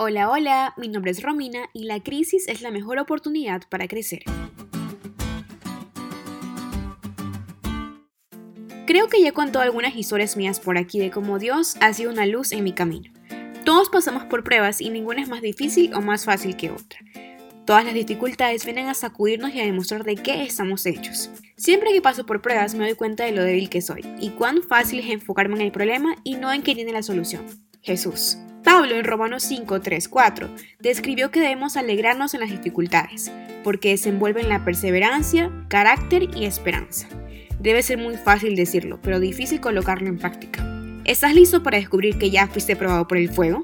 Hola, hola, mi nombre es Romina y la crisis es la mejor oportunidad para crecer. Creo que ya conté algunas historias mías por aquí de cómo Dios ha sido una luz en mi camino. Todos pasamos por pruebas y ninguna es más difícil o más fácil que otra. Todas las dificultades vienen a sacudirnos y a demostrar de qué estamos hechos. Siempre que paso por pruebas me doy cuenta de lo débil que soy y cuán fácil es enfocarme en el problema y no en que tiene la solución, Jesús. Pablo en Romanos 5:3-4 describió que debemos alegrarnos en las dificultades, porque desenvuelven la perseverancia, carácter y esperanza. Debe ser muy fácil decirlo, pero difícil colocarlo en práctica. ¿Estás listo para descubrir que ya fuiste probado por el fuego?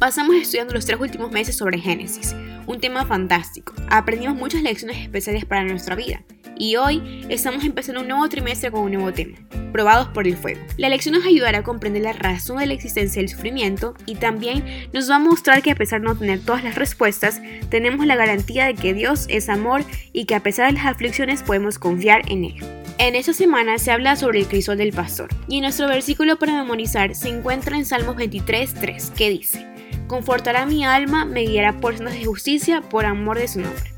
Pasamos estudiando los 3 últimos meses sobre Génesis, un tema fantástico. Aprendimos muchas lecciones especiales para nuestra vida. Y hoy estamos empezando un nuevo trimestre con un nuevo tema, probados por el fuego. La lección nos ayudará a comprender la razón de la existencia del sufrimiento y también nos va a mostrar que a pesar de no tener todas las respuestas, tenemos la garantía de que Dios es amor y que a pesar de las aflicciones podemos confiar en Él. En esta semana se habla sobre el crisol del pastor y nuestro versículo para memorizar se encuentra en Salmos 23:3, que dice: «Confortará mi alma, me guiará por sendas de justicia por amor de su nombre».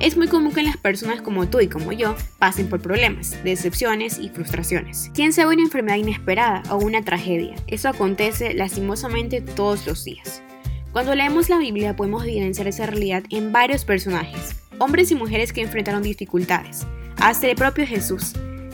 Es muy común que las personas como tú y como yo pasen por problemas, decepciones y frustraciones. Quien sabe una enfermedad inesperada o una tragedia, eso acontece lastimosamente todos los días. Cuando leemos la Biblia podemos evidenciar esa realidad en varios personajes, hombres y mujeres que enfrentaron dificultades, hasta el propio Jesús.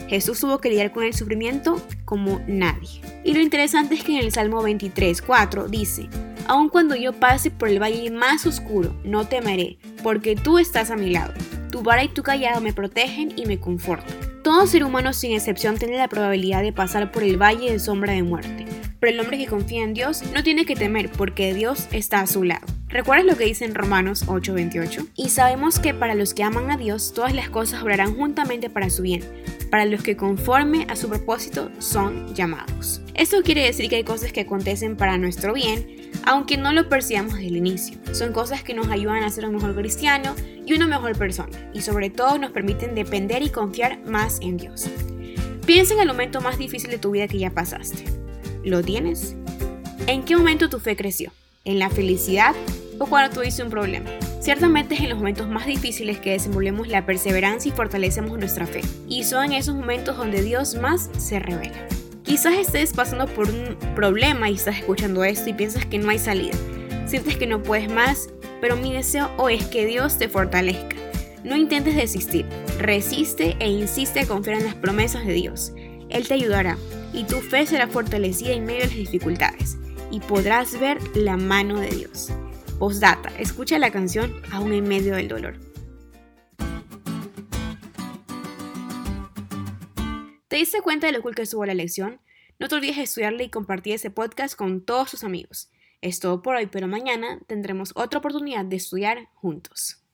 Jesús tuvo que lidiar con el sufrimiento como nadie. Y lo interesante es que en el Salmo 23:4 dice: «Aun cuando yo pase por el valle más oscuro, no temeré, porque tú estás a mi lado. Tu vara y tu callado me protegen y me confortan». Todo ser humano sin excepción tiene la probabilidad de pasar por el valle de sombra de muerte, pero el hombre que confía en Dios no tiene que temer porque Dios está a su lado. ¿Recuerdas lo que dice en Romanos 8:28? Y sabemos que para los que aman a Dios, todas las cosas obrarán juntamente para su bien, para los que conforme a su propósito son llamados. Esto quiere decir que hay cosas que acontecen para nuestro bien, aunque no lo percibamos desde el inicio. Son cosas que nos ayudan a ser un mejor cristiano y una mejor persona, y sobre todo nos permiten depender y confiar más en Dios. Piensa en el momento más difícil de tu vida que ya pasaste. ¿Lo tienes? ¿En qué momento tu fe creció? ¿En la felicidad o cuando tuviste un problema? Ciertamente es en los momentos más difíciles que desenvolvemos la perseverancia y fortalecemos nuestra fe. Y son en esos momentos donde Dios más se revela. Quizás estés pasando por un problema y estás escuchando esto y piensas que no hay salida. Sientes que no puedes más, pero mi deseo hoy es que Dios te fortalezca. No intentes desistir, resiste e insiste a confiar en las promesas de Dios. Él te ayudará y tu fe será fortalecida en medio de las dificultades y podrás ver la mano de Dios. Postdata, escucha la canción Aún en medio del dolor. ¿Te diste cuenta de lo cool que estuvo la lección? No te olvides de estudiarla y compartir ese podcast con todos tus amigos. Es todo por hoy, pero mañana tendremos otra oportunidad de estudiar juntos.